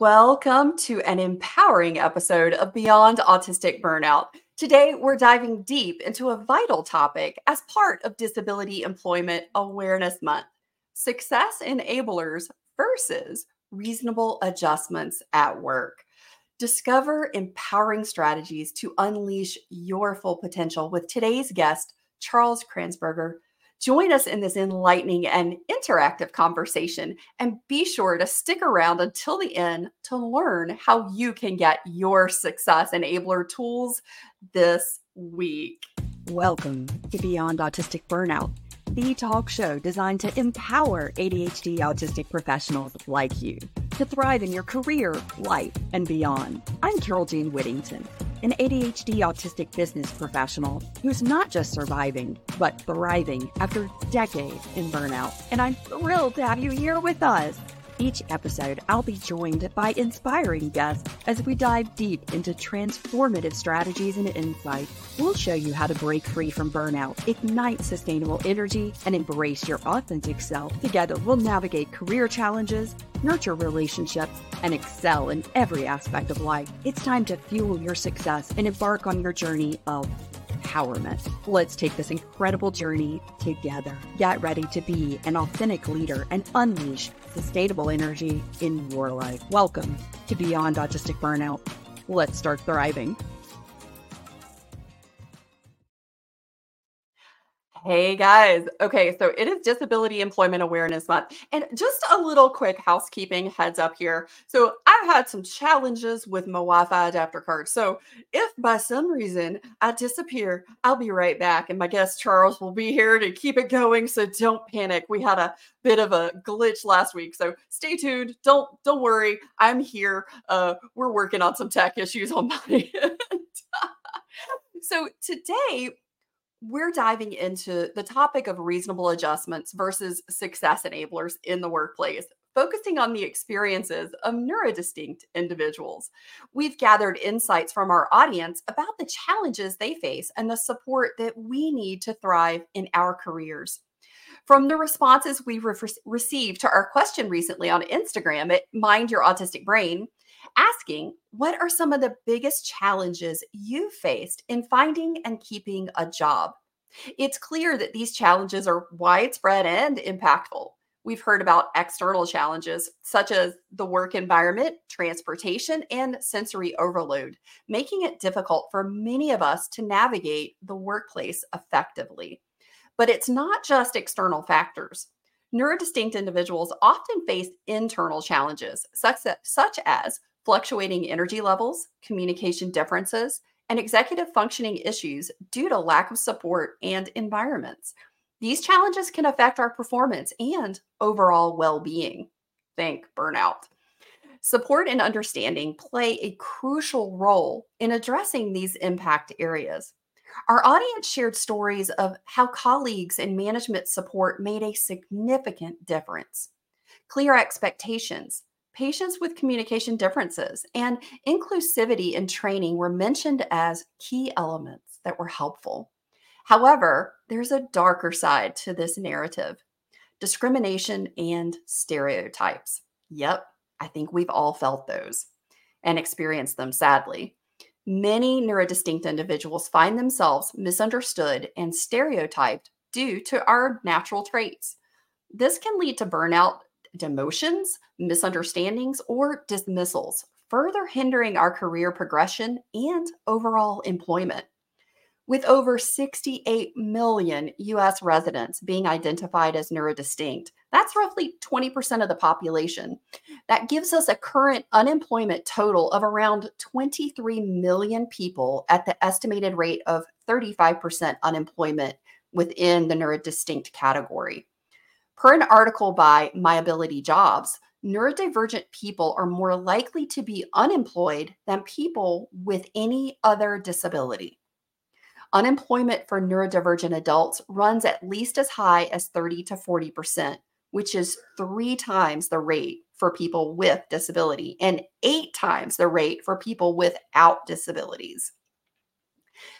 Welcome to an empowering episode of Beyond Autistic Burnout. Today, we're diving deep into a vital topic as part of Disability Employment Awareness Month, success enablers versus reasonable adjustments at work. Discover empowering strategies to unleash your full potential with today's guest, Charles Kransberger. Join us in this enlightening and interactive conversation, and be sure to stick around until the end to learn how you can get your success enabler tools this week. Welcome to Beyond Autistic Burnout, the talk show designed to empower ADHD autistic professionals like you to thrive in your career, life, and beyond. I'm Carol Jean Whittington, an ADHD autistic business professional who's not just surviving, but thriving after decades in burnout. And I'm thrilled to have you here with us. Each episode, I'll be joined by inspiring guests as we dive deep into transformative strategies and insights. We'll show you how to break free from burnout, ignite sustainable energy, and embrace your authentic self. Together, we'll navigate career challenges, nurture relationships, and excel in every aspect of life. It's time to fuel your success and embark on your journey of empowerment. Let's take this incredible journey together. Get ready to be an authentic leader and unleash sustainable energy in your life. Welcome to Beyond Autistic Burnout. Let's start thriving. Hey guys. Okay, so it is Disability Employment Awareness Month. And just a little quick housekeeping heads up here. So I've had some challenges with my Wi-Fi adapter card. So if by some reason I disappear, I'll be right back. And my guest Charles will be here to keep it going. So don't panic. We had a bit of a glitch last week. So stay tuned. Don't worry. I'm here. We're working on some tech issues on my end. So today, we're diving into the topic of reasonable adjustments versus success enablers in the workplace, focusing on the experiences of neurodistinct individuals. We've gathered insights from our audience about the challenges they face and the support that we need to thrive in our careers. From the responses we received to our question recently on Instagram at Mind Your Autistic Brain, asking, what are some of the biggest challenges you faced in finding and keeping a job? It's clear that these challenges are widespread and impactful. We've heard about external challenges such as the work environment, transportation, and sensory overload, making it difficult for many of us to navigate the workplace effectively. But it's not just external factors. Neurodistinct individuals often face internal challenges, such as fluctuating energy levels, communication differences, and executive functioning issues due to lack of support and environments. These challenges can affect our performance and overall well-being. Think burnout. Support and understanding play a crucial role in addressing these impact areas. Our audience shared stories of how colleagues and management support made a significant difference. Clear expectations, patience with communication differences, and inclusivity in training were mentioned as key elements that were helpful. However, there's a darker side to this narrative: discrimination and stereotypes. Yep, I think we've all felt those and experienced them, sadly. Many neurodistinct individuals find themselves misunderstood and stereotyped due to our natural traits. This can lead to burnout, demotions, misunderstandings, or dismissals, further hindering our career progression and overall employment. With over 68 million U.S. residents being identified as neurodistinct, that's roughly 20% of the population. That gives us a current unemployment total of around 23 million people at the estimated rate of 35% unemployment within the neurodistinct category. Per an article by MyAbility Jobs, neurodivergent people are more likely to be unemployed than people with any other disability. Unemployment for neurodivergent adults runs at least as high as 30 to 40%. Which is 3 times the rate for people with disability and 8 times the rate for people without disabilities.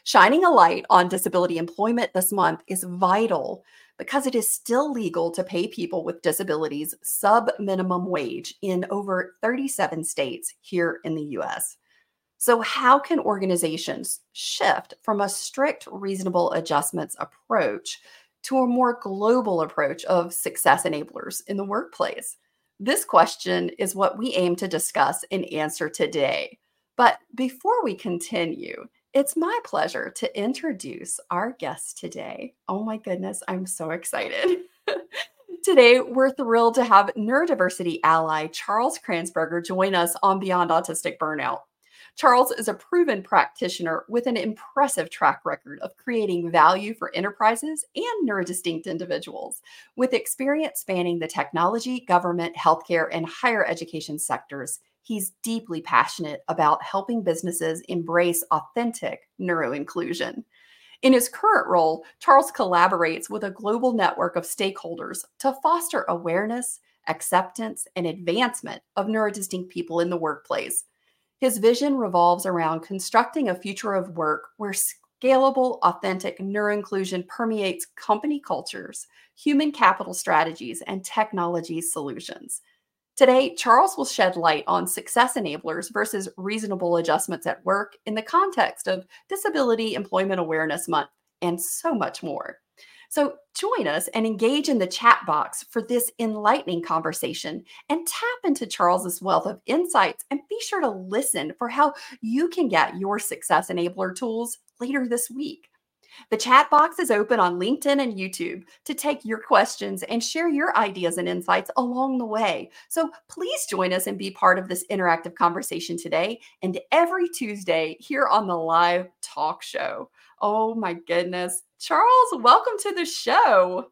Shining a light on disability employment this month is vital because it is still legal to pay people with disabilities sub-minimum wage in over 37 states here in the US. So how can organizations shift from a strict reasonable adjustments approach to a more global approach of success enablers in the workplace? This question is what we aim to discuss and answer today. But before we continue, it's my pleasure to introduce our guest today. Oh my goodness, I'm so excited. Today, we're thrilled to have neurodiversity ally Charles Kransberger join us on Beyond Autistic Burnout. Charles is a proven practitioner with an impressive track record of creating value for enterprises and neurodistinct individuals, with experience spanning the technology, government, healthcare, and higher education sectors. He's deeply passionate about helping businesses embrace authentic neuroinclusion. In his current role, Charles collaborates with a global network of stakeholders to foster awareness, acceptance, and advancement of neurodistinct people in the workplace. His vision revolves around constructing a future of work where scalable, authentic neuroinclusion permeates company cultures, human capital strategies, and technology solutions. Today, Charles will shed light on success enablers versus reasonable adjustments at work in the context of Disability Employment Awareness Month and so much more. So join us and engage in the chat box for this enlightening conversation and tap into Charles's wealth of insights, and be sure to listen for how you can get your success enabler tools later this week. The chat box is open on LinkedIn and YouTube to take your questions and share your ideas and insights along the way. So please join us and be part of this interactive conversation today and every Tuesday here on the live talk show. Oh my goodness. Charles, welcome to the show.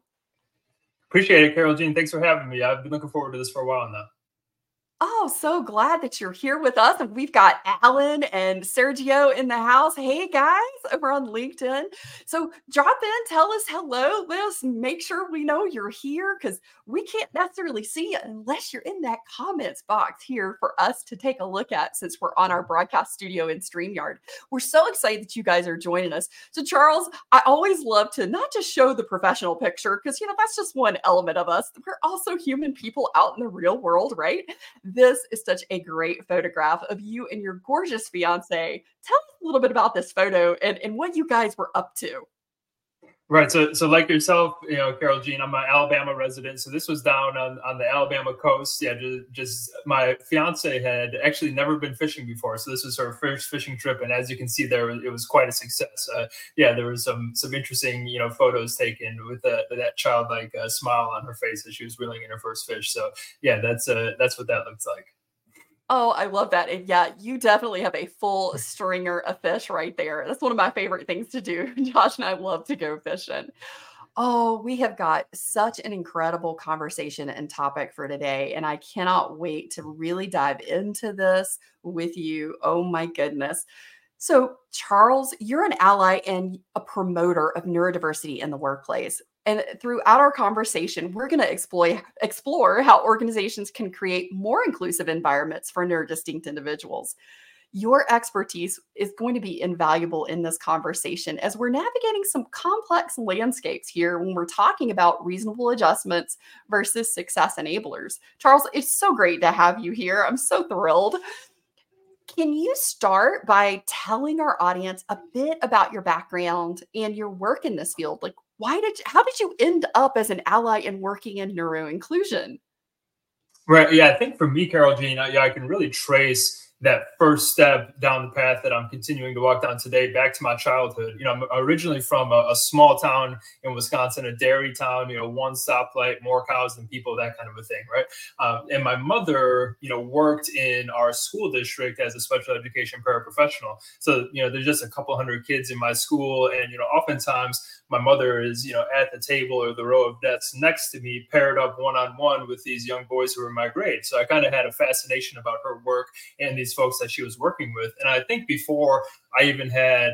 Appreciate it, Carol Jean. Thanks for having me. I've been looking forward to this for a while now. Oh, so glad that you're here with us. And we've got Alan and Sergio in the house. Hey, guys, over on LinkedIn. So drop in, tell us hello. Let us make sure we know you're here, because we can't necessarily see you unless you're in that comments box here for us to take a look at, since we're on our broadcast studio in StreamYard. We're so excited that you guys are joining us. So, Charles, I always love to not just show the professional picture, because, you know, that's just one element of us. We're also human people out in the real world, right? This is such a great photograph of you and your gorgeous fiance. Tell us a little bit about this photo and what you guys were up to. Right. So like yourself, you know, Carol Jean, I'm an Alabama resident. So this was down on the Alabama coast. Yeah, just my fiance had actually never been fishing before. So this was her first fishing trip. And as you can see there, it was quite a success. There was some interesting, you know, photos taken with that childlike smile on her face as she was reeling in her first fish. So, yeah, that's what that looks like. Oh, I love that. And yeah, you definitely have a full stringer of fish right there. That's one of my favorite things to do. Josh and I love to go fishing. Oh, we have got such an incredible conversation and topic for today. And I cannot wait to really dive into this with you. Oh my goodness. So Charles, you're an ally and a promoter of neurodiversity in the workplace. And throughout our conversation, we're going to explore how organizations can create more inclusive environments for neurodistinct individuals. Your expertise is going to be invaluable in this conversation as we're navigating some complex landscapes here when we're talking about reasonable adjustments versus success enablers. Charles, it's so great to have you here. I'm so thrilled. Can you start by telling our audience a bit about your background and your work in this field? Like, how did you end up as an ally and working in neuroinclusion? Right. Yeah, I think for me, Carol Jean, I can really trace that first step down the path that I'm continuing to walk down today back to my childhood. You know, I'm originally from a small town in Wisconsin, a dairy town, you know, one stoplight, more cows than people, that kind of a thing, right? And my mother, you know, worked in our school district as a special education paraprofessional. So, you know, there's just a couple hundred kids in my school. And, you know, oftentimes my mother is, you know, at the table or the row of desks next to me, paired up one-on-one with these young boys who were in my grade. So I kind of had a fascination about her work and these folks that she was working with. And I think before I even had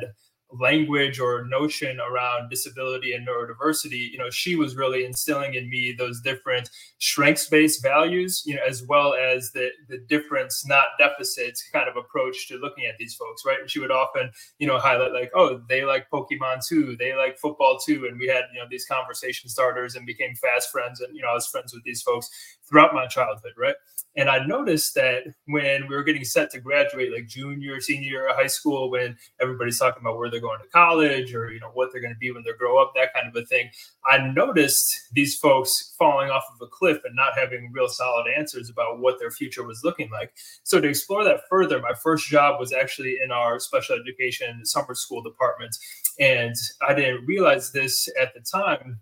language or notion around disability and neurodiversity, you know, she was really instilling in me those different strengths-based values, you know, as well as the difference, not deficits kind of approach to looking at these folks, right? And she would often, you know, highlight like, oh, they like Pokemon too, they like football too. And we had, you know, these conversation starters and became fast friends. And, you know, I was friends with these folks throughout my childhood, right? And I noticed that when we were getting set to graduate, like junior, senior year of high school, when everybody's talking about where they're going to college or, you know, what they're going to be when they grow up, that kind of a thing, I noticed these folks falling off of a cliff and not having real solid answers about what their future was looking like. So to explore that further, my first job was actually in our special education summer school department. And I didn't realize this at the time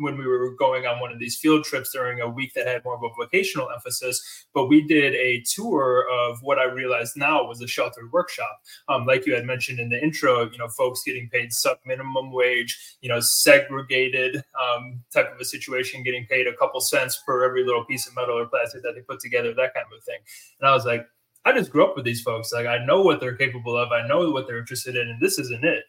when we were going on one of these field trips during a week that had more of a vocational emphasis. But we did a tour of what I realized now was a sheltered workshop. Like you had mentioned in the intro, you know, folks getting paid sub-minimum wage, you know, segregated type of a situation, getting paid a couple cents per every little piece of metal or plastic that they put together, that kind of a thing. And I was like, I just grew up with these folks. Like, I know what they're capable of. I know what they're interested in, and this isn't it.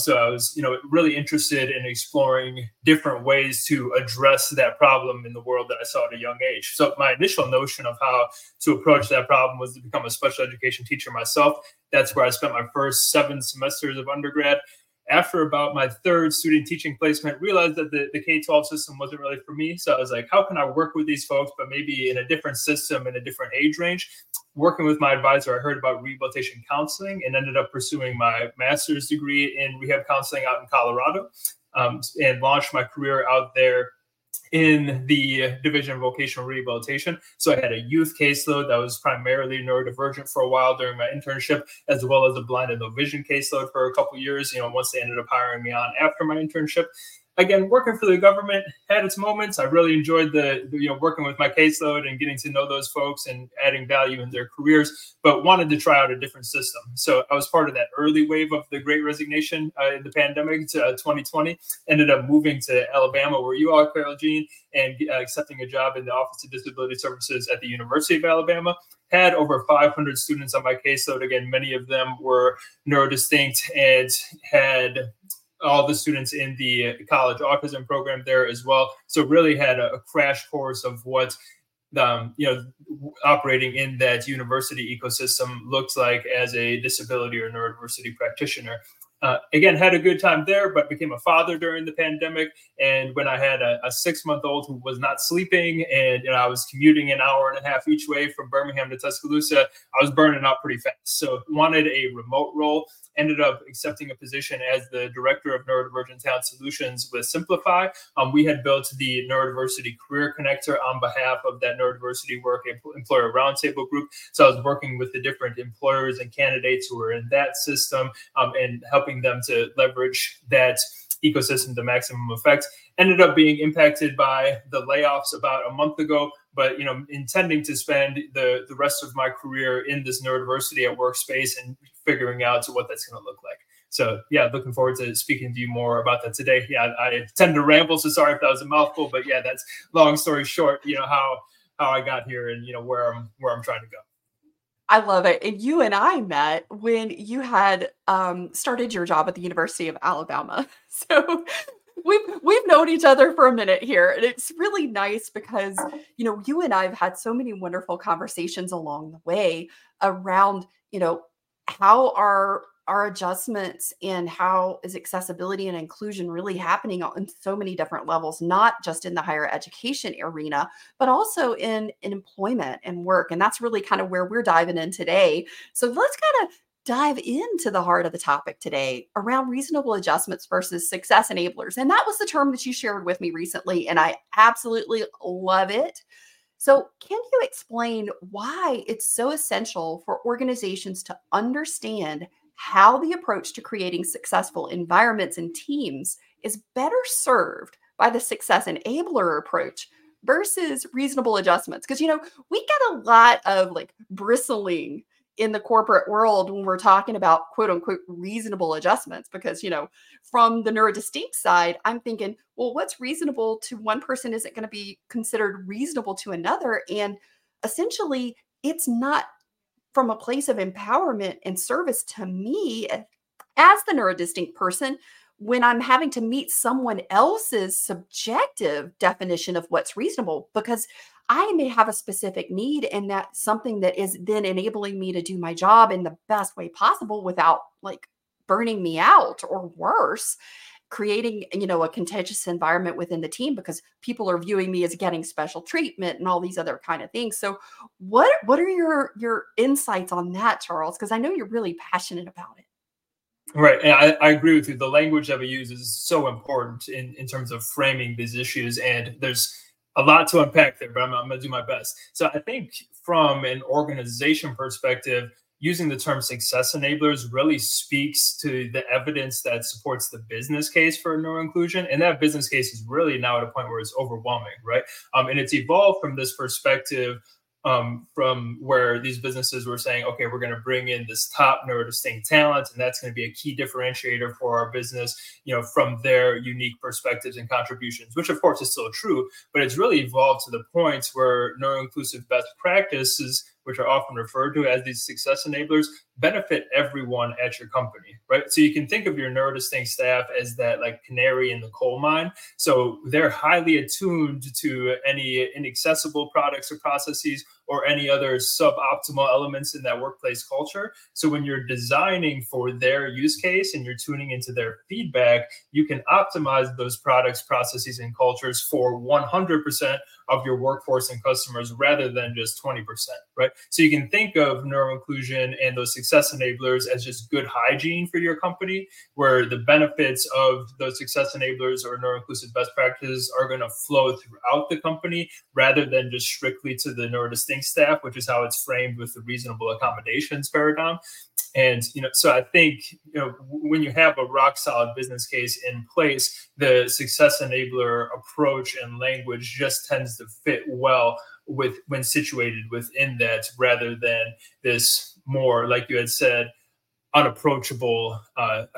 So I was, you know, really interested in exploring different ways to address that problem in the world that I saw at a young age. So my initial notion of how to approach that problem was to become a special education teacher myself. That's where I spent my first 7 semesters of undergrad. After about my 3rd student teaching placement, realized that the K-12 system wasn't really for me. So I was like, how can I work with these folks, but maybe in a different system, in a different age range? Working with my advisor, I heard about rehabilitation counseling and ended up pursuing my master's degree in rehab counseling out in Colorado, and launched my career out there in the Division of Vocational Rehabilitation. So I had a youth caseload that was primarily neurodivergent for a while during my internship, as well as a blind and low vision caseload for a couple of years, you know, once they ended up hiring me on after my internship. Again, working for the government had its moments. I really enjoyed the you know, working with my caseload and getting to know those folks and adding value in their careers, but wanted to try out a different system. So I was part of that early wave of the Great Resignation in the pandemic to 2020. Ended up moving to Alabama, where you are, Carol Jean, and accepting a job in the Office of Disability Services at the University of Alabama. Had over 500 students on my caseload. Again, many of them were neurodistinct and had all the students in the college autism program there as well. So really had a crash course of what you know, operating in that university ecosystem looks like as a disability or neurodiversity practitioner. Again, had a good time there, but became a father during the pandemic. And when I had a 6-month-old who was not sleeping, and you know, I was commuting an hour and a half each way from Birmingham to Tuscaloosa, I was burning out pretty fast. So wanted a remote role. Ended up accepting a position as the director of Neurodivergent Talent Solutions with Simplify. We had built the Neurodiversity Career Connector on behalf of that Neurodiversity Work Employer Roundtable group. So I was working with the different employers and candidates who were in that system and helping them to leverage that ecosystem to maximum effect. Ended up being impacted by the layoffs about a month ago, but you know, intending to spend the rest of my career in this neurodiversity at workspace and figuring out what that's going to look like. So yeah, looking forward to speaking to you more about that today. Yeah, I tend to ramble, so sorry if that was a mouthful, but yeah, that's long story short, you know, how I got here and you know where I'm trying to go. I love it. And you and I met when you had started your job at the University of Alabama. So we've known each other for a minute here, and it's really nice because, you know, you and I have had so many wonderful conversations along the way around, you know, how our adjustments and how is accessibility and inclusion really happening on so many different levels, not just in the higher education arena, but also in employment and work. And that's really kind of where we're diving in today. So let's kind of dive into the heart of the topic today around reasonable adjustments versus success enablers. And that was the term that you shared with me recently, and I absolutely love it. So can you explain why it's so essential for organizations to understand how the approach to creating successful environments and teams is better served by the success enabler approach versus reasonable adjustments? Because, you know, we get a lot of like bristling in the corporate world when we're talking about quote unquote reasonable adjustments, because, you know, from the neurodistinct side, I'm thinking, well, what's reasonable to one person isn't going to be considered reasonable to another. And essentially, it's not from a place of empowerment and service to me as the neurodistinct person, when I'm having to meet someone else's subjective definition of what's reasonable, because I may have a specific need, and that's something that is then enabling me to do my job in the best way possible without like burning me out, or worse, creating, you know, a contentious environment within the team because people are viewing me as getting special treatment and all these other kind of things. So what are your insights on that, Charles? Because I know you're really passionate about it. Right. And I agree with you. The language that we use is so important in terms of framing these issues. And there's a lot to unpack there, but I'm going to do my best. So I think from an organization perspective, using the term success enablers really speaks to the evidence that supports the business case for neuroinclusion. And that business case is really now at a point where it's overwhelming, right? And it's evolved from this perspective from where these businesses were saying, okay, we're going to bring in this top neurodistinct talent, and that's going to be a key differentiator for our business, you know, from their unique perspectives and contributions, which of course is still true, but it's really evolved to the point where neuroinclusive best practices, which are often referred to as these success enablers, benefit everyone at your company, right? So you can think of your neurodistinct staff as that like canary in the coal mine. So they're highly attuned to any inaccessible products or processes or any other suboptimal elements in that workplace culture. So when you're designing for their use case and you're tuning into their feedback, you can optimize those products, processes, and cultures for 100% of your workforce and customers rather than just 20%, right? So you can think of neuroinclusion and those success enablers as just good hygiene for your company, where the benefits of those success enablers or neuroinclusive best practices are going to flow throughout the company rather than just strictly to the neurodistinct staff, which is how it's framed with the reasonable accommodations paradigm. And, you know, so I think, you know, when you have a rock solid business case in place, the success enabler approach and language just tends to fit well with when situated within that, rather than this more, like you had said, unapproachable,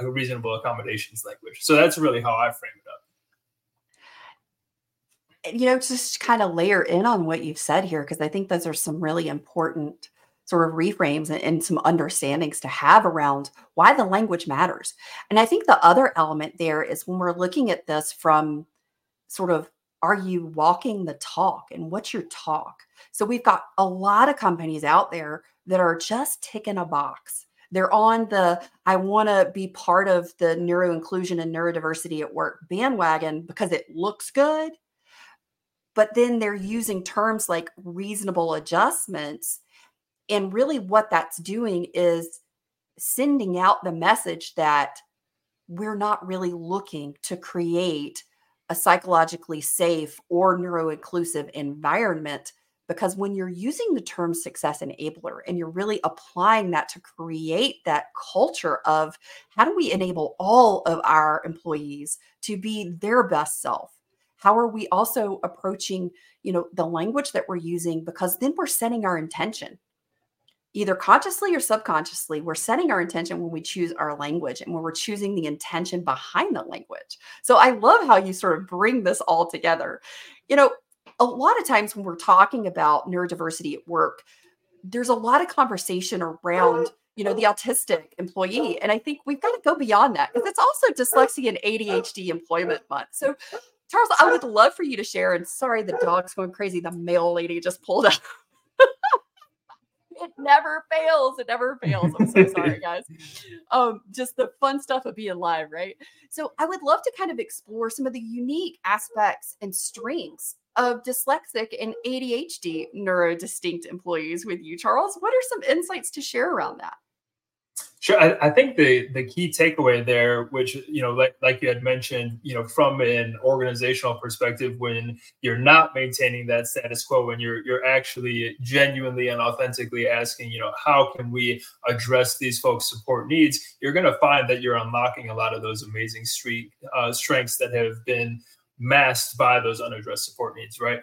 reasonable accommodations language. So that's really how I frame it up. You know, just kind of layer in on what you've said here, because I think those are some really important sort of reframes and some understandings to have around why the language matters. And I think the other element there is when we're looking at this from sort of, are you walking the talk, and what's your talk? So we've got a lot of companies out there that are just ticking a box. They're on the, I want to be part of the neuroinclusion and neurodiversity at work bandwagon because it looks good. But then they're using terms like reasonable adjustments. And really what that's doing is sending out the message that we're not really looking to create a psychologically safe or neuroinclusive environment. Because when you're using the term success enabler and you're really applying that to create that culture of how do we enable all of our employees to be their best self? How are we also approaching, you know, the language that we're using? Because then we're setting our intention, either consciously or subconsciously. We're setting our intention when we choose our language and when we're choosing the intention behind the language. So I love how you sort of bring this all together. You know, a lot of times when we're talking about neurodiversity at work, there's a lot of conversation around, you know, the autistic employee. And I think we've got to go beyond that, because it's also Dyslexia and ADHD Employment Month. So Charles, I would love for you to share, and sorry, the dog's going crazy. The mail lady just pulled up. It never fails. It never fails. I'm so sorry, guys. Just the fun stuff of being live, right? So I would love to kind of explore some of the unique aspects and strengths of dyslexic and ADHD neurodistinct employees with you, Charles. What are some insights to share around that? Sure. I think the key takeaway there, which, you know, like you had mentioned, you know, from an organizational perspective, when you're not maintaining that status quo, when you're actually genuinely and authentically asking, you know, how can we address these folks' support needs, you're going to find that you're unlocking a lot of those amazing strengths that have been masked by those unaddressed support needs, right?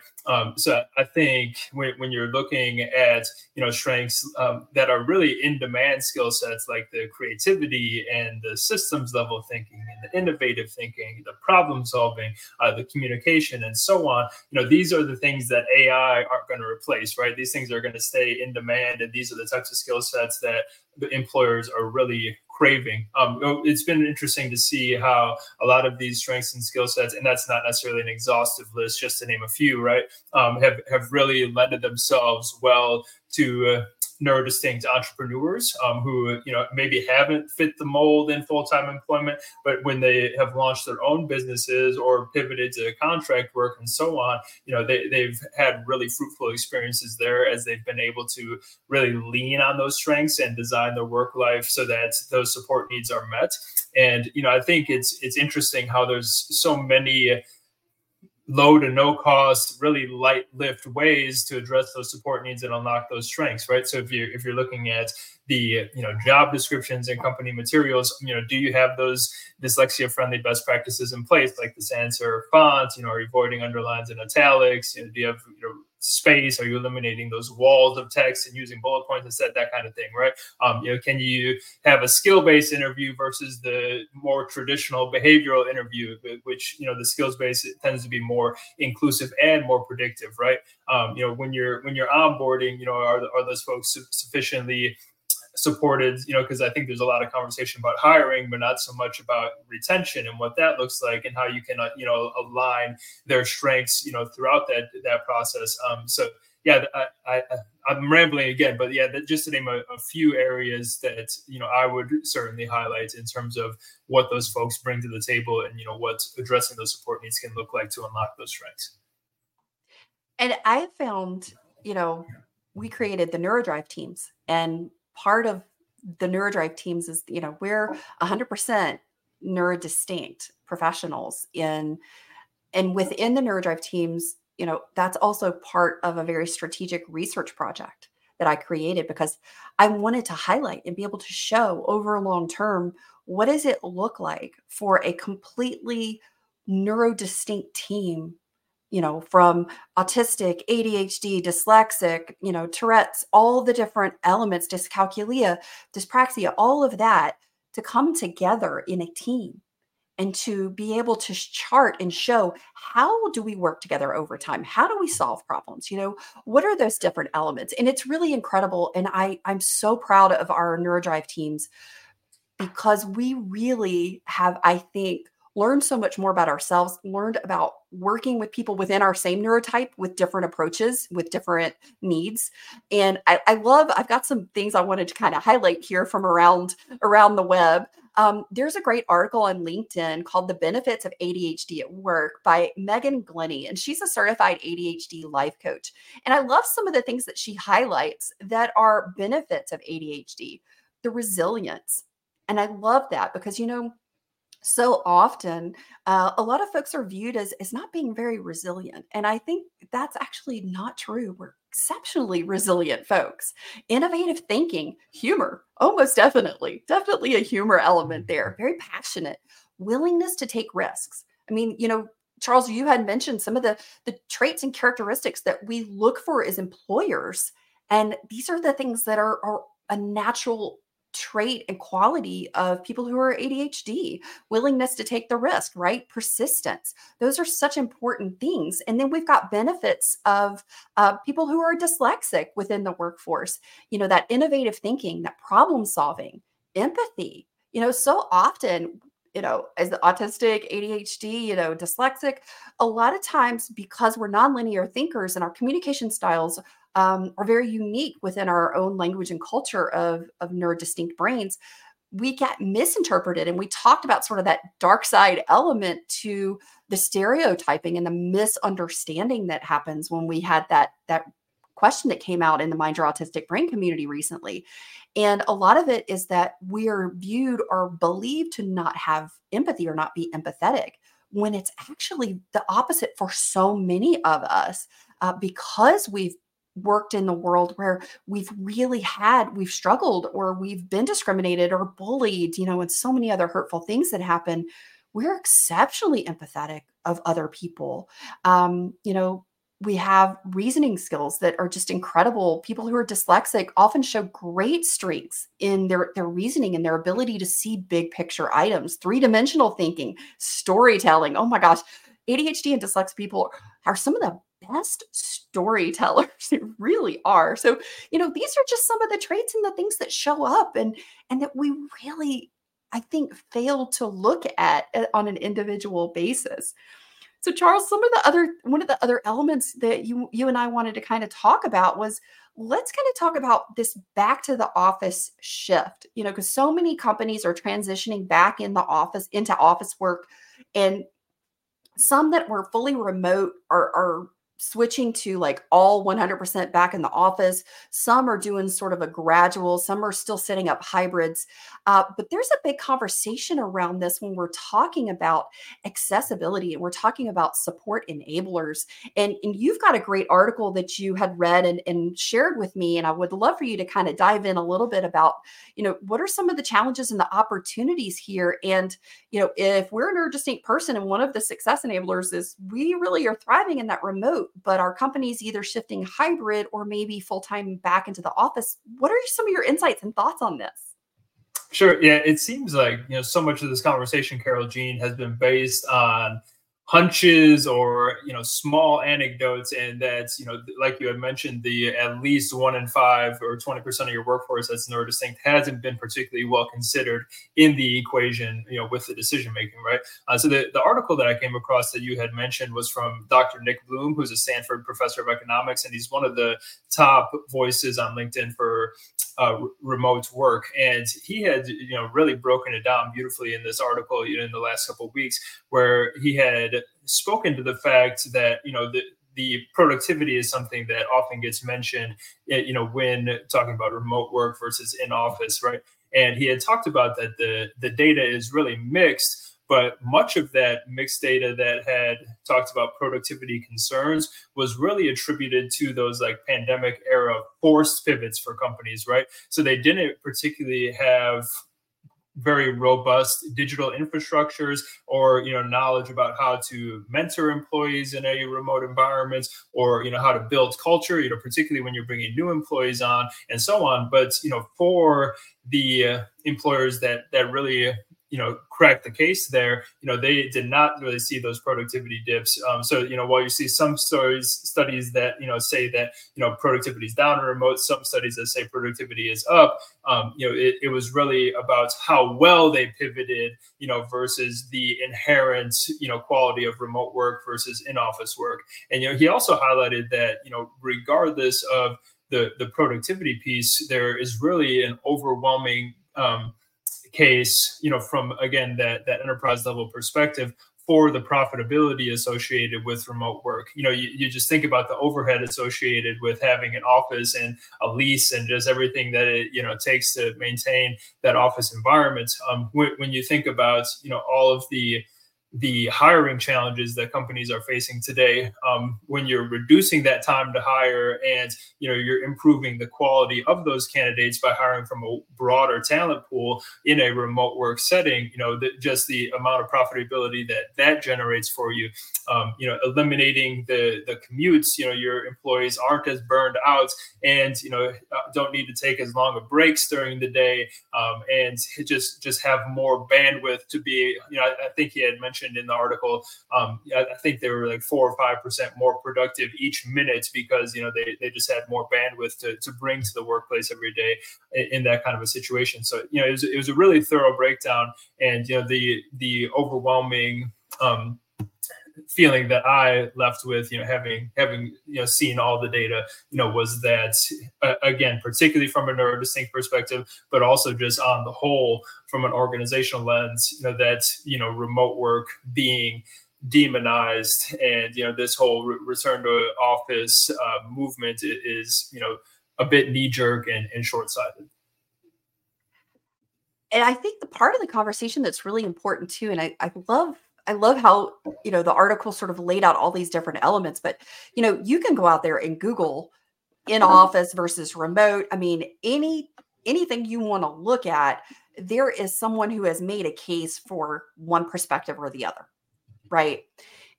So I think when you're looking at, you know, strengths that are really in demand skill sets, like the creativity and the systems level thinking and the innovative thinking, the problem solving, the communication, and so on, you know, these are the things that AI aren't going to replace, right? These things are going to stay in demand, and these are the types of skill sets that the employers are really craving. It's been interesting to see how a lot of these strengths and skill sets, and that's not necessarily an exhaustive list, just to name a few, right, have really lended themselves well to neurodistinct entrepreneurs who, you know, maybe haven't fit the mold in full-time employment, but when they have launched their own businesses or pivoted to contract work and so on, you know, they've had really fruitful experiences there as they've been able to really lean on those strengths and design their work life so that those support needs are met. And, you know, I think it's interesting how there's so many low to no cost, really light lift ways to address those support needs and unlock those strengths, right? So if you're looking at the, you know, job descriptions and company materials, you know, do you have those dyslexia friendly best practices in place, like the sans serif fonts? You know, are you avoiding underlines and italics? You know, do you have, you know, space? Are you eliminating those walls of text and using bullet points instead? That kind of thing, right? You know, can you have a skill-based interview versus the more traditional behavioral interview, which, you know, the skills-based tends to be more inclusive and more predictive, right? You know, when you're onboarding, you know, are those folks sufficiently supported, you know, because I think there's a lot of conversation about hiring, but not so much about retention and what that looks like and how you can, you know, align their strengths, you know, throughout that process. So yeah, I'm rambling again, but yeah, just to name a few areas that, you know, I would certainly highlight in terms of what those folks bring to the table and, you know, what addressing those support needs can look like to unlock those strengths. And I found, you know, we created the NeuroDrive teams, and part of the NeuroDrive teams is, you know, we're 100% neurodistinct professionals and within the NeuroDrive teams, you know, that's also part of a very strategic research project that I created because I wanted to highlight and be able to show over long term, what does it look like for a completely neurodistinct team, you know, from autistic, ADHD, dyslexic, you know, Tourette's, all the different elements, dyscalculia, dyspraxia, all of that to come together in a team and to be able to chart and show how do we work together over time? How do we solve problems? You know, what are those different elements? And it's really incredible. And I'm so proud of our NeuroDrive teams because we really have, I think, learned so much more about ourselves, learned about working with people within our same neurotype with different approaches, with different needs. And I've got some things I wanted to kind of highlight here from around the web. There's a great article on LinkedIn called The Benefits of ADHD at Work by Megan Glenny, and she's a certified ADHD life coach. And I love some of the things that she highlights that are benefits of ADHD, the resilience. And I love that because, you know, so often, a lot of folks are viewed as not being very resilient. And I think that's actually not true. We're exceptionally resilient folks. Innovative thinking, humor, almost definitely a humor element there. Very passionate, willingness to take risks. I mean, you know, Charles, you had mentioned some of the traits and characteristics that we look for as employers. And these are the things that are a natural trait and quality of people who are ADHD, willingness to take the risk, right? Persistence. Those are such important things. And then we've got benefits of people who are dyslexic within the workforce, you know, that innovative thinking, that problem solving, empathy, you know, so often, you know, as the autistic, ADHD, you know, dyslexic, a lot of times because we're nonlinear thinkers and our communication styles are very unique within our own language and culture of neurodistinct brains, we get misinterpreted. And we talked about sort of that dark side element to the stereotyping and the misunderstanding that happens when we had that question that came out in the Mind Your Autistic Brain community recently. And a lot of it is that we are viewed or believed to not have empathy or not be empathetic, when it's actually the opposite for so many of us, because we've worked in the world where we've struggled or we've been discriminated or bullied, you know, and so many other hurtful things that happen. We're exceptionally empathetic of other people. You know, we have reasoning skills that are just incredible. People who are dyslexic often show great strengths in their reasoning and their ability to see big picture items, three-dimensional thinking, storytelling. Oh my gosh, ADHD and dyslexic people are some of the best storytellers. They really are. So, these are just some of the traits and the things that show up and that we really, I think, fail to look at on an individual basis. So Charles, one of the other elements that you and I wanted to kind of talk about was, let's kind of talk about this back to the office shift, because so many companies are transitioning back in the office into office work, and some that were fully remote are switching to like all 100% back in the office. Some are doing sort of a gradual, some are still setting up hybrids. But there's a big conversation around this when we're talking about accessibility and we're talking about support enablers. And you've got a great article that you had read and shared with me. And I would love for you to kind of dive in a little bit about, what are some of the challenges and the opportunities here? And, if we're a neurodivergent person and one of the success enablers is we really are thriving in that remote, but our company's either shifting hybrid or maybe full-time back into the office. What are some of your insights and thoughts on this? Sure. Yeah, it seems like, so much of this conversation, Carol Jean, has been based on hunches or, small anecdotes. And that's, like you had mentioned, the at least 1 in 5 or 20% of your workforce that's neurodistinct hasn't been particularly well considered in the equation, with the decision-making, right? So the article that I came across that you had mentioned was from Dr. Nick Bloom, who's a Stanford professor of economics, and he's one of the top voices on LinkedIn for remote work. And he had, really broken it down beautifully in this article, in the last couple of weeks, where he had spoken to the fact that, the productivity is something that often gets mentioned, when talking about remote work versus in office, right? And he had talked about that the data is really mixed, but much of that mixed data that had talked about productivity concerns was really attributed to those like pandemic era forced pivots for companies, right? So they didn't particularly have very robust digital infrastructures or, knowledge about how to mentor employees in a remote environment or, how to build culture, particularly when you're bringing new employees on and so on. But, for the employers that really, crack the case there, they did not really see those productivity dips. So, while you see some studies that, say that, productivity is down in remote, some studies that say productivity is up, it was really about how well they pivoted, versus the inherent, quality of remote work versus in-office work. And, he also highlighted that, regardless of the productivity piece, there is really an overwhelming, case, from, again, that enterprise level perspective for the profitability associated with remote work. You just think about the overhead associated with having an office and a lease and just everything that it, takes to maintain that office environment. When you think about, all of the hiring challenges that companies are facing today, when you're reducing that time to hire and, you're improving the quality of those candidates by hiring from a broader talent pool in a remote work setting, just the amount of profitability that generates for you, eliminating the commutes, your employees aren't as burned out and, don't need to take as long of breaks during the day, and just have more bandwidth to be, I think he had mentioned in the article, I think they were like 4 or 5% more productive each minute because, they just had more bandwidth to bring to the workplace every day in that kind of a situation. So, it was a really thorough breakdown, and, the overwhelming, feeling that I left with, having, seen all the data, was that, again, particularly from a neurodistinct perspective, but also just on the whole, from an organizational lens, that, remote work being demonized and, this whole return to office movement is, a bit knee-jerk and short-sighted. And I think the part of the conversation that's really important too, and I love how, the article sort of laid out all these different elements, but, you can go out there and Google in office versus remote. I mean, anything you want to look at, there is someone who has made a case for one perspective or the other. Right.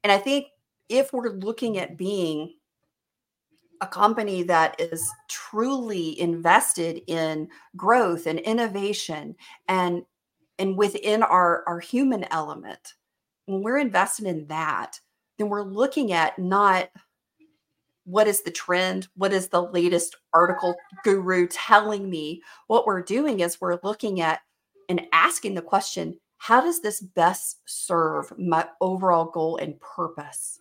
And I think if we're looking at being a company that is truly invested in growth and innovation and within our human element, when we're invested in that, then we're looking at not what is the trend? What is the latest article guru telling me? What we're doing is we're looking at and asking the question, how does this best serve my overall goal and purpose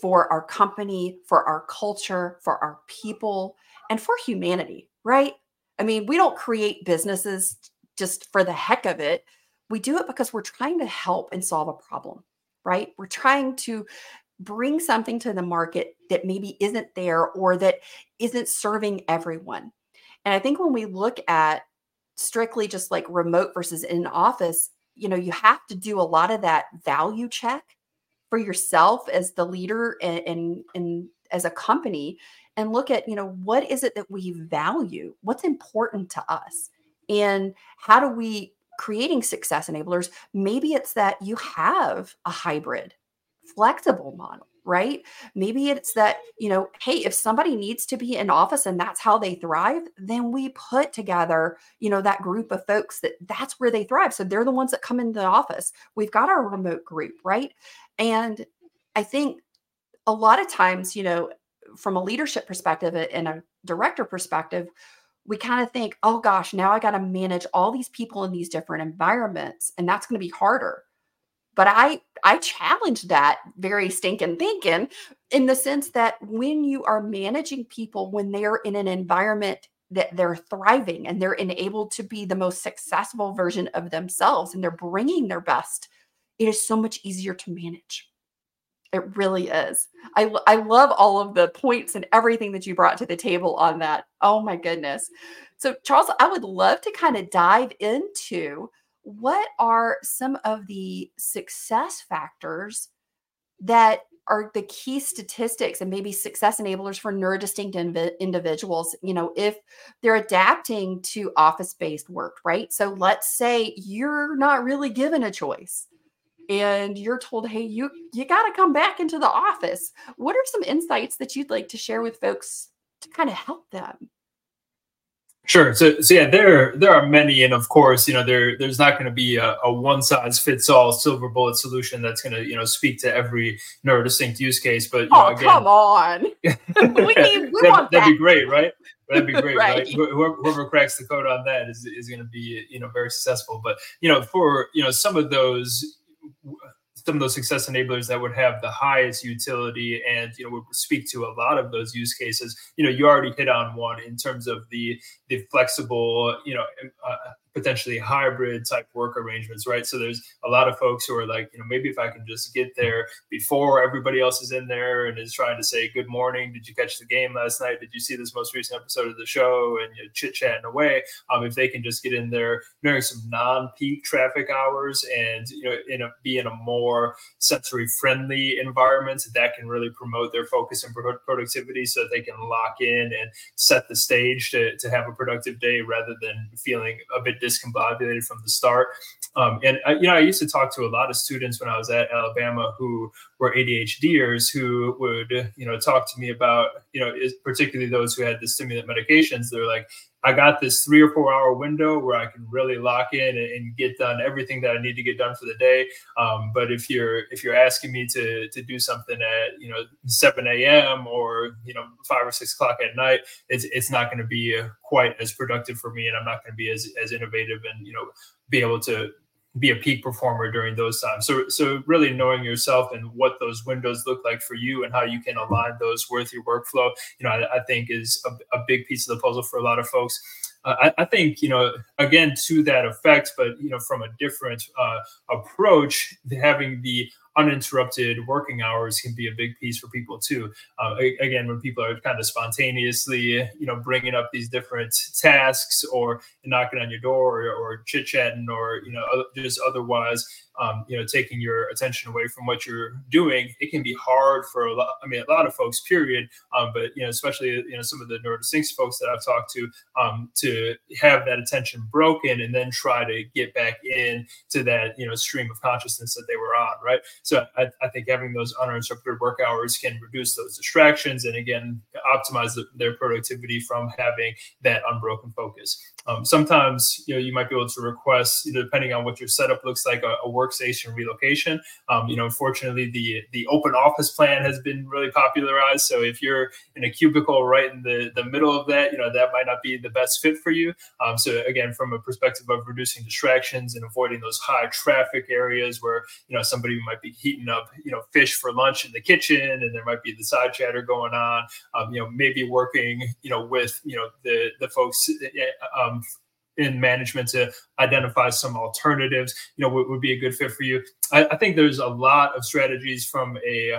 for our company, for our culture, for our people, and for humanity, right? I mean, we don't create businesses just for the heck of it. We do it because we're trying to help and solve a problem, right? We're trying to bring something to the market that maybe isn't there or that isn't serving everyone. And I think when we look at strictly just like remote versus in office, you know, you have to do a lot of that value check for yourself as the leader and as a company and look at, you know, what is it that we value? What's important to us? And how do we creating success enablers? Maybe it's that you have a hybrid flexible model, right? Maybe it's that, you know, hey, if somebody needs to be in office and that's how they thrive, then we put together, you know, that group of folks that's where they thrive. So they're the ones that come into the office. We've got our remote group, right? And I think a lot of times, you know, from a leadership perspective and a director perspective, we kind of think, oh gosh, now I got to manage all these people in these different environments and that's going to be harder. But I challenge that very stinking thinking in the sense that when you are managing people, when they're in an environment that they're thriving and they're enabled to be the most successful version of themselves and they're bringing their best, it is so much easier to manage. It really is. I love all of the points and everything that you brought to the table on that. Oh my goodness. So Charles, I would love to kind of dive into what are some of the success factors that are the key statistics and maybe success enablers for neurodistinct individuals, you know, if they're adapting to office-based work, right? So let's say you're not really given a choice and you're told, hey, you got to come back into the office. What are some insights that you'd like to share with folks to kind of help them? Sure. So yeah, there are many. And of course, you know, there's not going to be a one size fits all silver bullet solution that's going to, you know, speak to every neurodistinct use case. But, you know, again, come on. That'd be great, right? That'd be great, right? Whoever cracks the code on that is going to be, you know, very successful. But, you know, for, you know, some of those success enablers that would have the highest utility and, you know, would speak to a lot of those use cases, you know, you already hit on one in terms of the flexible, you know, potentially hybrid type work arrangements, right? So there's a lot of folks who are like, you know, maybe if I can just get there before everybody else is in there and is trying to say, good morning, did you catch the game last night? Did you see this most recent episode of the show? And, you know, chit-chatting away. If they can just get in there during some non-peak traffic hours and, you know, be in a more sensory friendly environment, that can really promote their focus and productivity so that they can lock in and set the stage to have a productive day rather than feeling a bit discombobulated from the start. I used to talk to a lot of students when I was at Alabama who were ADHDers who would, you know, talk to me about, you know, particularly those who had the stimulant medications. They're like, I got this 3 or 4 hour window where I can really lock in and get done everything that I need to get done for the day. But if you're asking me to do something at, you know, 7 a.m. or, you know, 5 or 6 o'clock at night, it's not going to be quite as productive for me, and I'm not going to be as innovative and, you know, be able to be a peak performer during those times. So really knowing yourself and what those windows look like for you and how you can align those with your workflow, you know, I think is a big piece of the puzzle for a lot of folks. I think, you know, again, to that effect, but, you know, from a different approach, having the uninterrupted working hours can be a big piece for people too. Again, when people are kind of spontaneously, you know, bringing up these different tasks or knocking on your door or chit-chatting or, you know, just otherwise, you know, taking your attention away from what you're doing, it can be hard for a lot of folks, period. But, you know, especially, you know, some of the neurodistinct folks that I've talked to to have that attention broken and then try to get back in to that, you know, stream of consciousness that they were on, right? So I think having those uninterrupted work hours can reduce those distractions and, again, optimize their productivity from having that unbroken focus. Sometimes, you know, you might be able to request, depending on what your setup looks like, a workstation relocation. You know, unfortunately, the open office plan has been really popularized. So if you're in a cubicle right in the middle of that, you know, that might not be the best fit for you. So again, from a perspective of reducing distractions and avoiding those high traffic areas where, you know, somebody might be heating up, you know, fish for lunch in the kitchen, and there might be the side chatter going on, you know, maybe working, you know, with, you know, the folks in management to identify some alternatives, you know, would be a good fit for you. I think there's a lot of strategies from a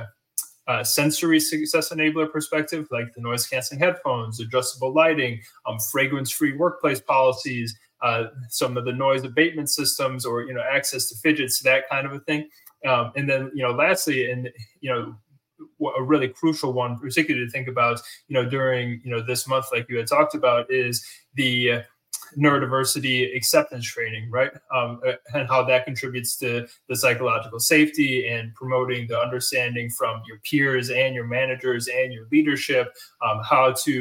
sensory success enabler perspective, like the noise canceling headphones, adjustable lighting, fragrance-free workplace policies, some of the noise abatement systems, or, you know, access to fidgets, that kind of a thing. And then, you know, lastly, and, you know, a really crucial one, particularly to think about, you know, during, you know, this month, like you had talked about, is the neurodiversity acceptance training, right? And how that contributes to the psychological safety and promoting the understanding from your peers and your managers and your leadership, how to,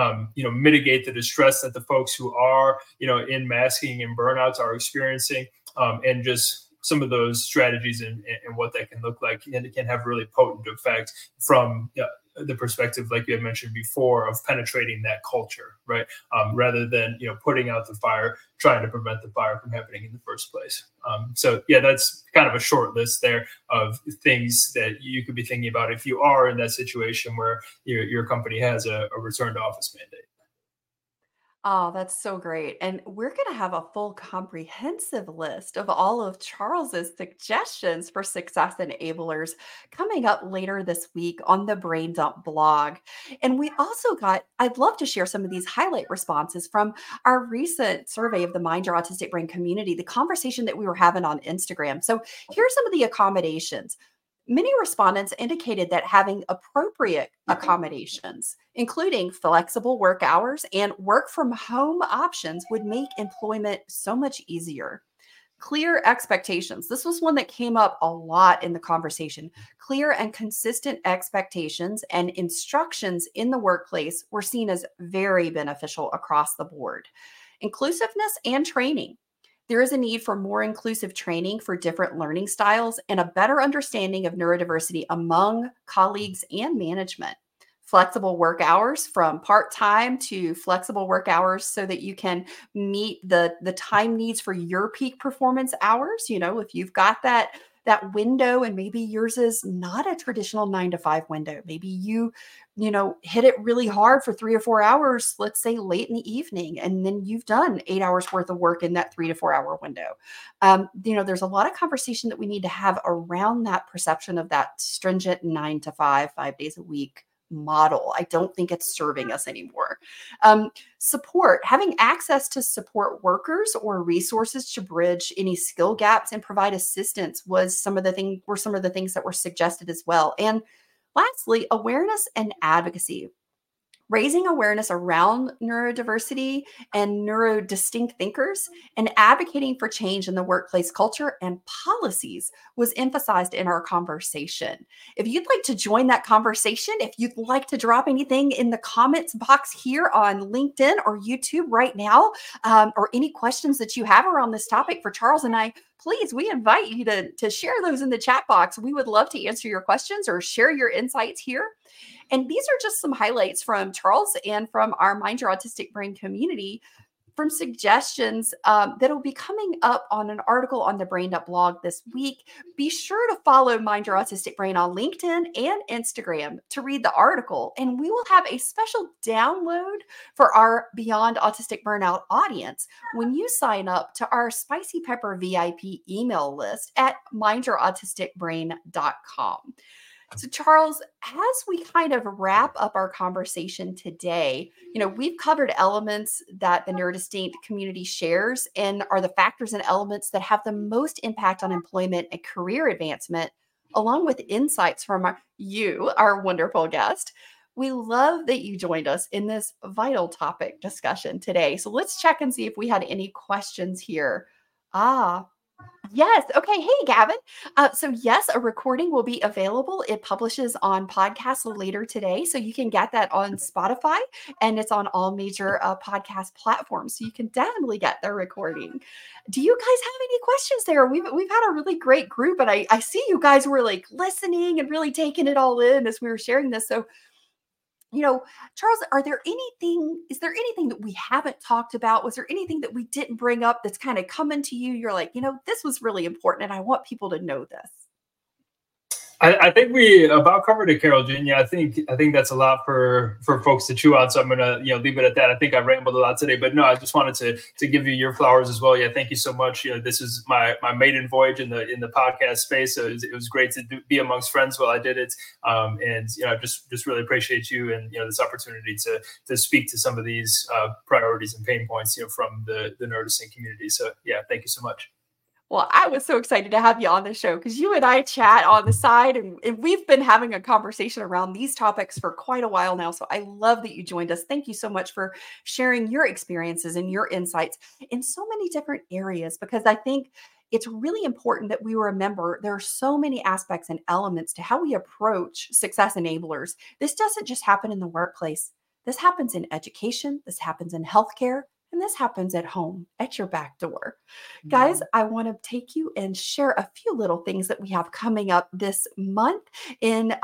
you know, mitigate the distress that the folks who are, you know, in masking and burnouts are experiencing, and just some of those strategies and what that can look like. And it can have really potent effect from the perspective, like you had mentioned before, of penetrating that culture, right? Rather than, you know, putting out the fire, trying to prevent the fire from happening in the first place. So yeah, that's kind of a short list there of things that you could be thinking about if you are in that situation where your company has a return to office mandate. Oh, that's so great. And we're going to have a full comprehensive list of all of Charles's suggestions for success enablers coming up later this week on the Brain Dump blog. And we also got, I'd love to share some of these highlight responses from our recent survey of the Mind Your Autistic Brain community, the conversation that we were having on Instagram. So here are some of the accommodations. Many respondents indicated that having appropriate accommodations, including flexible work hours and work from home options, would make employment so much easier. Clear expectations. This was one that came up a lot in the conversation. Clear and consistent expectations and instructions in the workplace were seen as very beneficial across the board. Inclusiveness and training. There is a need for more inclusive training for different learning styles and a better understanding of neurodiversity among colleagues and management. Flexible work hours, from part-time to flexible work hours, so that you can meet the time needs for your peak performance hours. You know, if you've got that window, and maybe yours is not a traditional 9 to 5 window. Maybe you know, hit it really hard for 3 or 4 hours, let's say late in the evening, and then you've done 8 hours worth of work in that 3 to 4 hour window. You know, there's a lot of conversation that we need to have around that perception of that stringent 9 to 5, 5 days a week model. I don't think it's serving us anymore. Support, having access to support workers or resources to bridge any skill gaps and provide assistance were some of the things that were suggested as well. And lastly, awareness and advocacy. Raising awareness around neurodiversity and neurodistinct thinkers and advocating for change in the workplace culture and policies was emphasized in our conversation. If you'd like to join that conversation, if you'd like to drop anything in the comments box here on LinkedIn or YouTube right now, or any questions that you have around this topic for Charles and I, please, we invite you to share those in the chat box. We would love to answer your questions or share your insights here. And these are just some highlights from Charles and from our Mind Your Autistic Brain community, from suggestions that'll be coming up on an article on the Brain Dump blog this week. Be sure to follow Mind Your Autistic Brain on LinkedIn and Instagram to read the article. And we will have a special download for our Beyond Autistic Burnout audience when you sign up to our Spicy Pepper VIP email list at mindyourautisticbrain.com. So Charles, as we kind of wrap up our conversation today, you know, we've covered elements that the neurodistinct community shares and are the factors and elements that have the most impact on employment and career advancement, along with insights from our wonderful guest. We love that you joined us in this vital topic discussion today. So let's check and see if we had any questions here. Yes. Okay. Hey, Gavin. So yes, a recording will be available. It publishes on podcasts later today. So you can get that on Spotify, and it's on all major podcast platforms. So you can definitely get the recording. Do you guys have any questions there? We've had a really great group, and I see you guys were like listening and really taking it all in as we were sharing this. So, you know, Charles, is there anything that we haven't talked about? Was there anything that we didn't bring up that's kind of coming to you? You're like, you know, this was really important and I want people to know this. I think we about covered it, Carol Jean. Yeah, I think that's a lot for folks to chew on. So I'm gonna, leave it at that. I think I rambled a lot today, but no, I just wanted to give you your flowers as well. Yeah, thank you so much. This is my maiden voyage in the podcast space. So it was great to be amongst friends while I did it. And just really appreciate you and this opportunity to speak to some of these priorities and pain points from the neurodivergent community. So yeah, thank you so much. Well, I was so excited to have you on the show because you and I chat on the side and we've been having a conversation around these topics for quite a while now. So I love that you joined us. Thank you so much for sharing your experiences and your insights in so many different areas, because I think it's really important that we remember there are so many aspects and elements to how we approach success enablers. This doesn't just happen in the workplace. This happens in education. This happens in healthcare. And this happens at home, at your back door. Mm-hmm. Guys, I want to take you and share a few little things that we have coming up this month in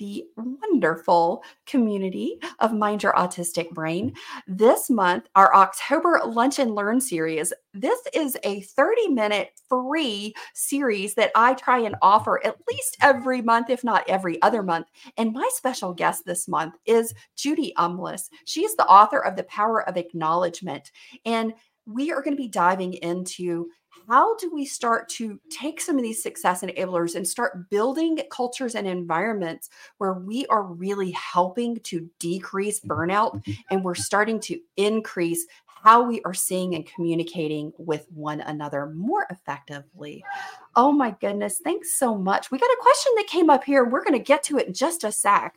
the wonderful community of Mind Your Autistic Brain. This month, our October Lunch and Learn series. This is a 30-minute free series that I try and offer at least every month, if not every other month. And my special guest this month is Judy Umlas. She is the author of The Power of Acknowledgement. And we are going to be diving into how do we start to take some of these success enablers and start building cultures and environments where we are really helping to decrease burnout and we're starting to increase how we are seeing and communicating with one another more effectively. Oh my goodness, thanks so much. We got a question that came up here. We're going to get to it in just a sec.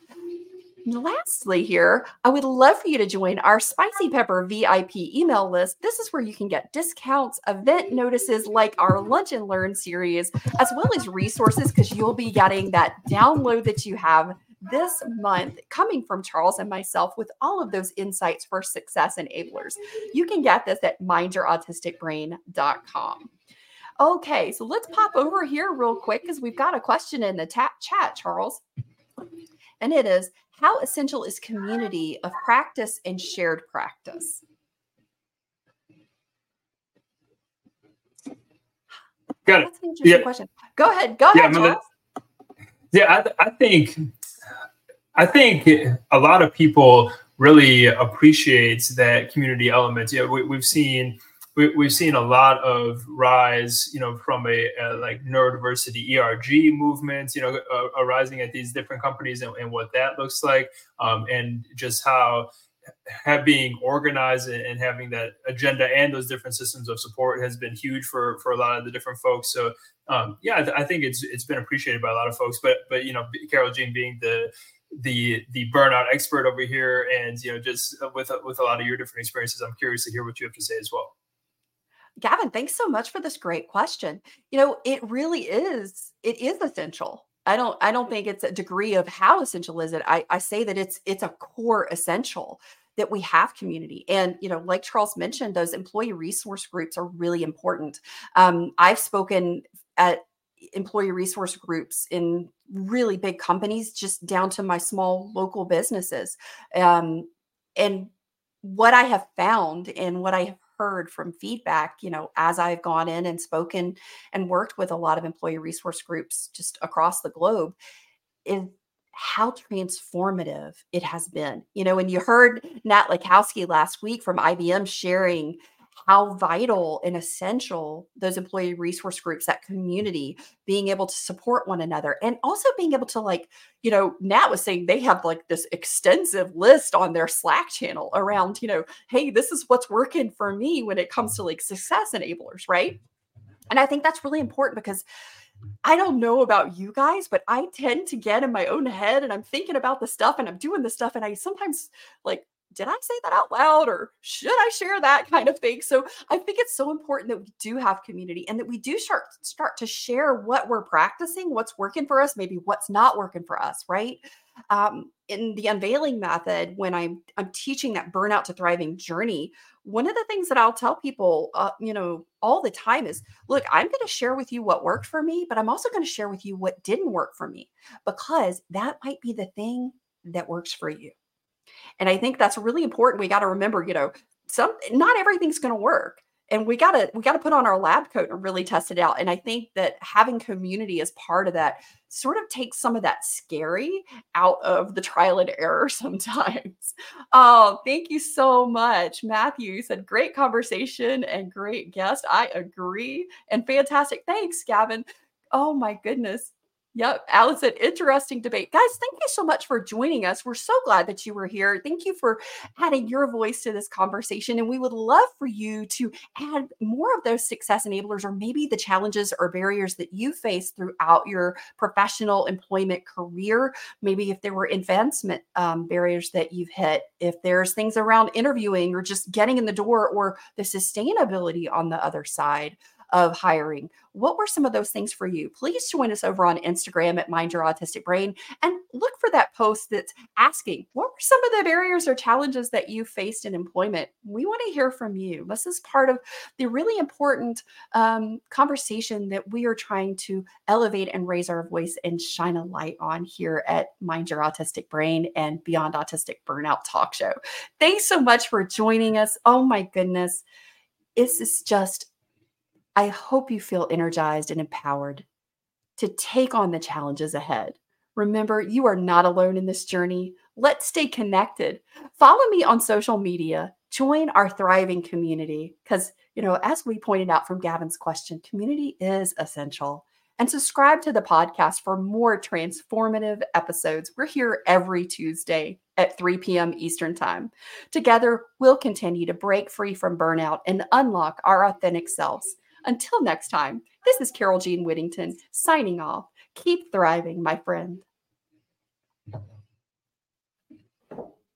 And lastly here, I would love for you to join our Spicy Pepper VIP email list. This is where you can get discounts, event notices like our Lunch and Learn series, as well as resources, because you'll be getting that download that you have this month coming from Charles and myself with all of those insights for success enablers. You can get this at mindyourautisticbrain.com. Okay, so let's pop over here real quick because we've got a question in the chat, Charles. And it is, how essential is community of practice and shared practice? Got it. That's an interesting question. Go ahead, Charles. I think a lot of people really appreciate that community element. Yeah, we've seen a lot of rise, from a like neurodiversity ERG movement, arising at these different companies and what that looks like, and just how being organized and having that agenda and those different systems of support has been huge for a lot of the different folks. So I think it's been appreciated by a lot of folks. But Carol Jean being the burnout expert over here, and just with a lot of your different experiences, I'm curious to hear what you have to say as well. Gavin, thanks so much for this great question. It really is. It is essential. I don't think it's a degree of how essential is it. I say that it's a core essential that we have community. And, like Charles mentioned, those employee resource groups are really important. I've spoken at employee resource groups in really big companies, just down to my small local businesses. And what I have found and what I have heard from feedback, as I've gone in and spoken and worked with a lot of employee resource groups just across the globe, is how transformative it has been. And you heard Natalie Kowalski last week from IBM sharing how vital and essential those employee resource groups, that community, being able to support one another, and also being able to Nat was saying they have this extensive list on their Slack channel around, hey, this is what's working for me when it comes to success enablers, right? And I think that's really important because I don't know about you guys, but I tend to get in my own head and I'm thinking about the stuff and I'm doing the stuff. And I sometimes like, did I say that out loud or should I share that kind of thing? So I think it's so important that we do have community and that we do start to share what we're practicing, what's working for us, maybe what's not working for us, right? In the unveiling method, when I'm teaching that burnout to thriving journey, one of the things that I'll tell people, all the time is, look, I'm going to share with you what worked for me, but I'm also going to share with you what didn't work for me, because that might be the thing that works for you. And I think that's really important. We got to remember, not everything's going to work. And we got to put on our lab coat and really test it out. And I think that having community as part of that sort of takes some of that scary out of the trial and error sometimes. Oh, thank you so much. Matthew said, great conversation and great guest. I agree. And fantastic. Thanks, Gavin. Oh my goodness. Yep. Allison, interesting debate. Guys, thank you so much for joining us. We're so glad that you were here. Thank you for adding your voice to this conversation. And we would love for you to add more of those success enablers, or maybe the challenges or barriers that you face throughout your professional employment career. Maybe if there were advancement barriers that you've hit, if there's things around interviewing or just getting in the door, or the sustainability on the other side of hiring. What were some of those things for you? Please join us over on Instagram at Mind Your Autistic Brain and look for that post that's asking, what were some of the barriers or challenges that you faced in employment? We want to hear from you. This is part of the really important conversation that we are trying to elevate and raise our voice and shine a light on here at Mind Your Autistic Brain and Beyond Autistic Burnout Talk Show. Thanks so much for joining us. Oh my goodness. This is just, I hope you feel energized and empowered to take on the challenges ahead. Remember, you are not alone in this journey. Let's stay connected. Follow me on social media. Join our thriving community because, as we pointed out from Gavin's question, community is essential. And subscribe to the podcast for more transformative episodes. We're here every Tuesday at 3 p.m. Eastern Time. Together, we'll continue to break free from burnout and unlock our authentic selves. Until next time, this is Carol Jean Whittington signing off. Keep thriving, my friend.